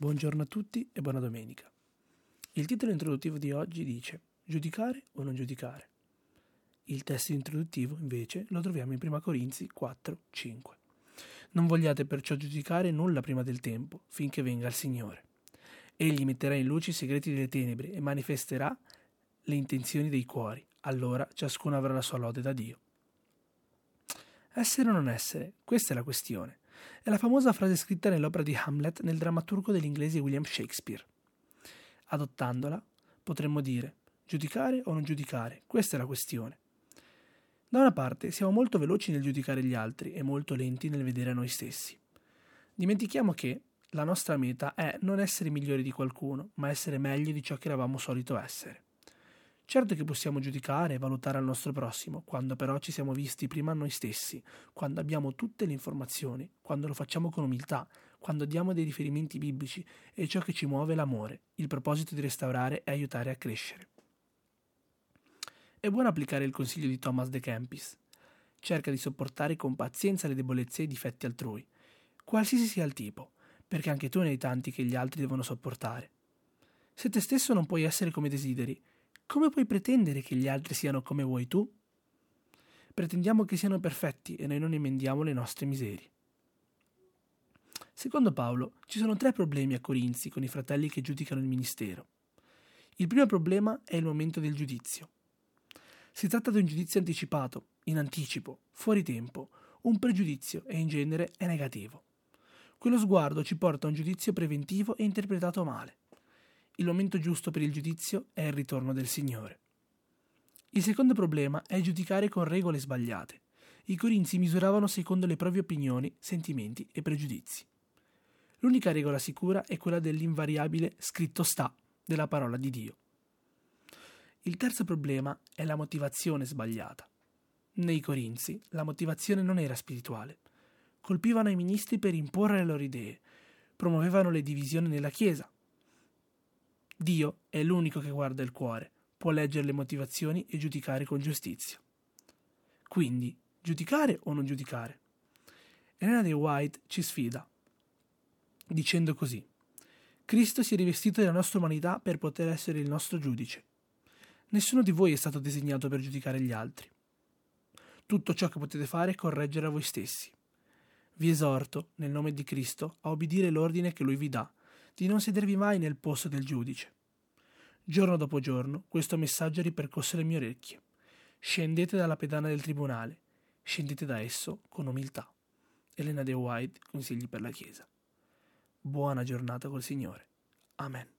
Buongiorno a tutti e buona domenica. Il titolo introduttivo di oggi dice giudicare o non giudicare. Il testo introduttivo invece lo troviamo in 1 Corinzi 4:5. Non vogliate perciò giudicare nulla prima del tempo, finché venga il Signore. Egli metterà in luce i segreti delle tenebre e manifesterà le intenzioni dei cuori. Allora ciascuno avrà la sua lode da Dio. Essere o non essere, questa è la questione. È la famosa frase scritta nell'opera di Hamlet nel drammaturgo dell'inglese William Shakespeare. Adottandola, potremmo dire, giudicare o non giudicare, questa è la questione. Da una parte, siamo molto veloci nel giudicare gli altri e molto lenti nel vedere a noi stessi. Dimentichiamo che la nostra meta è non essere migliori di qualcuno, ma essere meglio di ciò che eravamo solito essere. Certo che possiamo giudicare e valutare al nostro prossimo, quando però ci siamo visti prima noi stessi, quando abbiamo tutte le informazioni, quando lo facciamo con umiltà, quando diamo dei riferimenti biblici e ciò che ci muove è l'amore, il proposito di restaurare e aiutare a crescere. È buono applicare il consiglio di Thomas de Kempis. Cerca di sopportare con pazienza le debolezze e i difetti altrui, qualsiasi sia il tipo, perché anche tu ne hai tanti che gli altri devono sopportare. Se te stesso non puoi essere come desideri, come puoi pretendere che gli altri siano come vuoi tu? Pretendiamo che siano perfetti e noi non emendiamo le nostre miserie. Secondo Paolo, ci sono 3 problemi a Corinzi con i fratelli che giudicano il ministero. Il primo problema è il momento del giudizio. Si tratta di un giudizio anticipato, in anticipo, fuori tempo, un pregiudizio e in genere è negativo. Quello sguardo ci porta a un giudizio preventivo e interpretato male. Il momento giusto per il giudizio è il ritorno del Signore. Il secondo problema è giudicare con regole sbagliate. I Corinzi misuravano secondo le proprie opinioni, sentimenti e pregiudizi. L'unica regola sicura è quella dell'invariabile scritto sta della parola di Dio. Il terzo problema è la motivazione sbagliata. Nei Corinzi la motivazione non era spirituale. Colpivano i ministri per imporre le loro idee, promuovevano le divisioni nella Chiesa. Dio è l'unico che guarda il cuore, può leggere le motivazioni e giudicare con giustizia. Quindi, giudicare o non giudicare? Elena G. White ci sfida, dicendo così: Cristo si è rivestito della nostra umanità per poter essere il nostro giudice. Nessuno di voi è stato designato per giudicare gli altri. Tutto ciò che potete fare è correggere a voi stessi. Vi esorto, nel nome di Cristo, a obbedire l'ordine che Lui vi dà, di non sedervi mai nel posto del giudice. Giorno dopo giorno questo messaggio ripercosse le mie orecchie. Scendete dalla pedana del tribunale, scendete da esso con umiltà. Elena G. White, Consigli per la Chiesa. Buona giornata col Signore. Amen.